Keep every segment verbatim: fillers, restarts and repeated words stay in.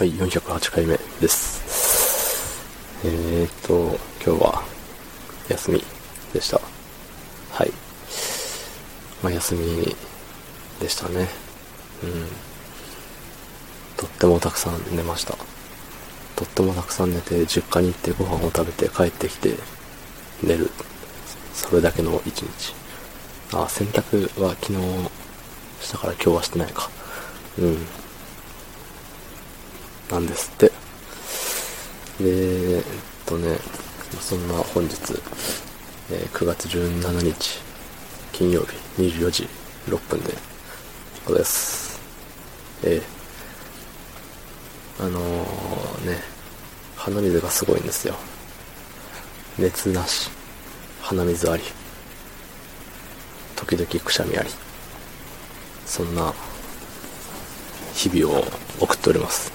はい、よんひゃくはちかいめです。えーっと、今日は休みでした。はい。まあ、休みでしたね。うん。とってもたくさん寝ました。とってもたくさん寝て、実家に行ってご飯を食べて帰ってきて寝る。それだけの一日。あ、洗濯は昨日したから今日はしてないか。うん。なんですって。で、えっとね、そんな本日、えー、くがつじゅうしちにち、金曜日にじゅうよじろっぷんで、ここです。えー、あのー、ね、鼻水がすごいんですよ。熱なし、鼻水あり、時々くしゃみあり、そんな日々を送っております。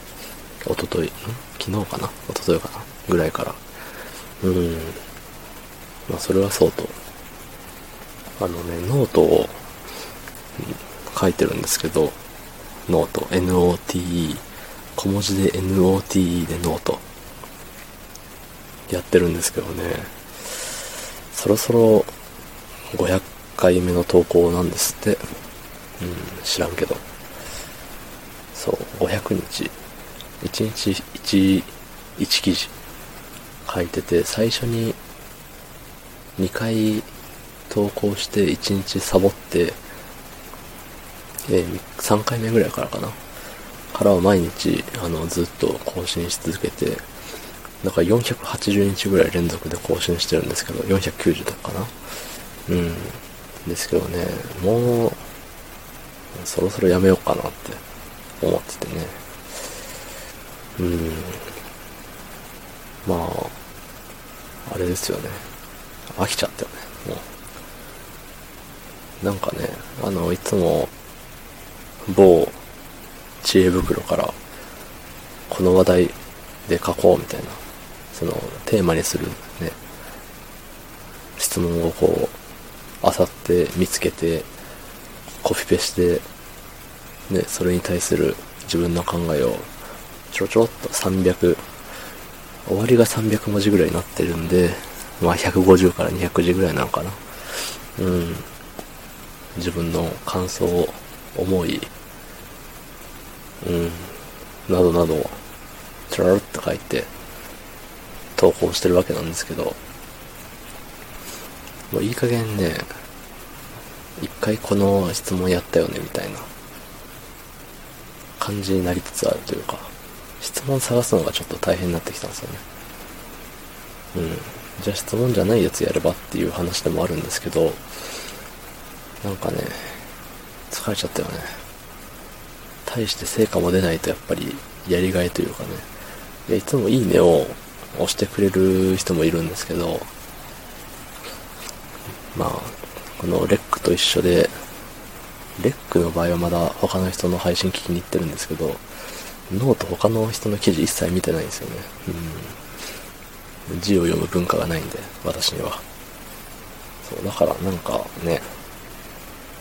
おととい、昨日かなおとといかなぐらいから。うーん。まあ、それはそうと。あのね、ノートを書いてるんですけど、ノート、ノート、小文字で ノート でノート。やってるんですけどね、そろそろごひゃっかいめの投稿なんですって。うん、知らんけど。そう、ごひゃくにち。いちにち 1, 1記事書いてて、最初ににかい投稿していちにちサボって、えー、さんかいめぐらいからかなからは毎日あのずっと更新し続けて、だからよんひゃくはちじゅうにちぐらい連続で更新してるんですけど、よんひゃくきゅうじゅうだったかな、うんですけどね、もうそろそろやめようかなって思っててね。うん、まああれですよね、飽きちゃったよね。もうなんかね、あのいつも某知恵袋からこの話題で書こうみたいな、そのテーマにするね質問をこう漁って見つけてコピペしてね、それに対する自分の考えをちょろちょろっとさんびゃく、終わりがさんびゃくもじぐらいになってるんで、まあひゃくごじゅうからにひゃくじぐらいなのかな。うん。自分の感想、思い、うん、などなどをちょろっと書いて投稿してるわけなんですけど、もういい加減ね、一回この質問やったよねみたいな感じになりつつあるというか、質問探すのがちょっと大変になってきたんですよね。うん。じゃあ質問じゃないやつやればっていう話でもあるんですけど、なんかね、疲れちゃったよね。大して成果も出ないとやっぱりやりがいというかね。で、いつもいいねを押してくれる人もいるんですけど、まあ、このレックと一緒で、レックの場合はまだ他の人の配信聞きに行ってるんですけど、ノート他の人の記事一切見てないんですよね。うん。字を読む文化がないんで、私には。そう、だからなんかね、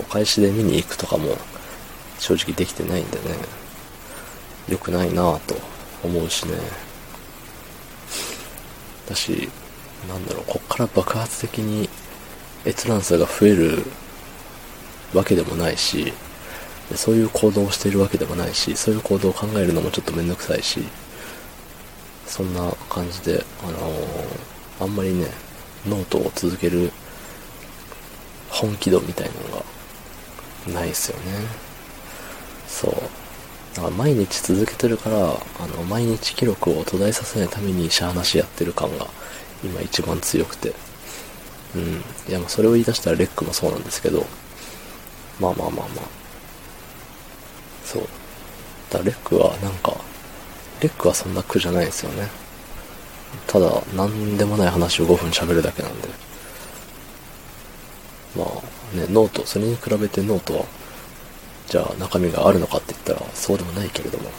お返しで見に行くとかも正直できてないんでね、良くないなぁと思うしね。だし、なんだろう、こっから爆発的に閲覧数が増えるわけでもないし、そういう行動をしているわけでもないし、そういう行動を考えるのもちょっとめんどくさいし、そんな感じで、あのー、あんまりね、ノートを続ける本気度みたいなのがないっすよね。そう。だから毎日続けてるから、あの、毎日記録を途絶えさせないためにしゃーなしやってる感が今一番強くて。うん。いや、まあそれを言い出したらレックもそうなんですけど、まあまあまあまあ。そう。だからレックはなんか、レックはそんな苦じゃないですよね。ただ、なんでもない話をごふん喋るだけなんで。まあね、ノート、それに比べてノートは、じゃあ中身があるのかって言ったら、そうでもないけれども。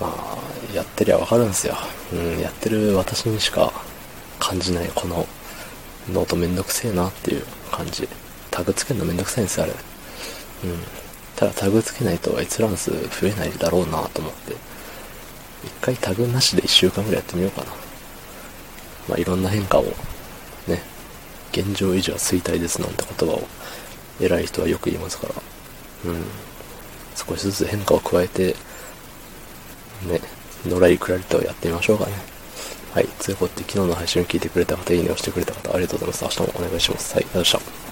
まあ、やってりゃわかるんですよ。うん、やってる私にしか感じない、この、ノートめんどくせえなっていう感じ。タグつけるのめんどくさいんですよ、あれ。うん。ただタグつけないと閲覧数増えないだろうなと思って、一回タグなしでいっしゅうかんぐらいやってみようかな。まあ、いろんな変化をね、現状維持は衰退ですなんて言葉を偉い人はよく言いますから、うん、少しずつ変化を加えてね、野良いクラリタをやってみましょうかね。はい、ということで昨日の配信を聞いてくれた方、いいねをしてくれた方、ありがとうございます。明日もお願いします。はい、ありがとうございました。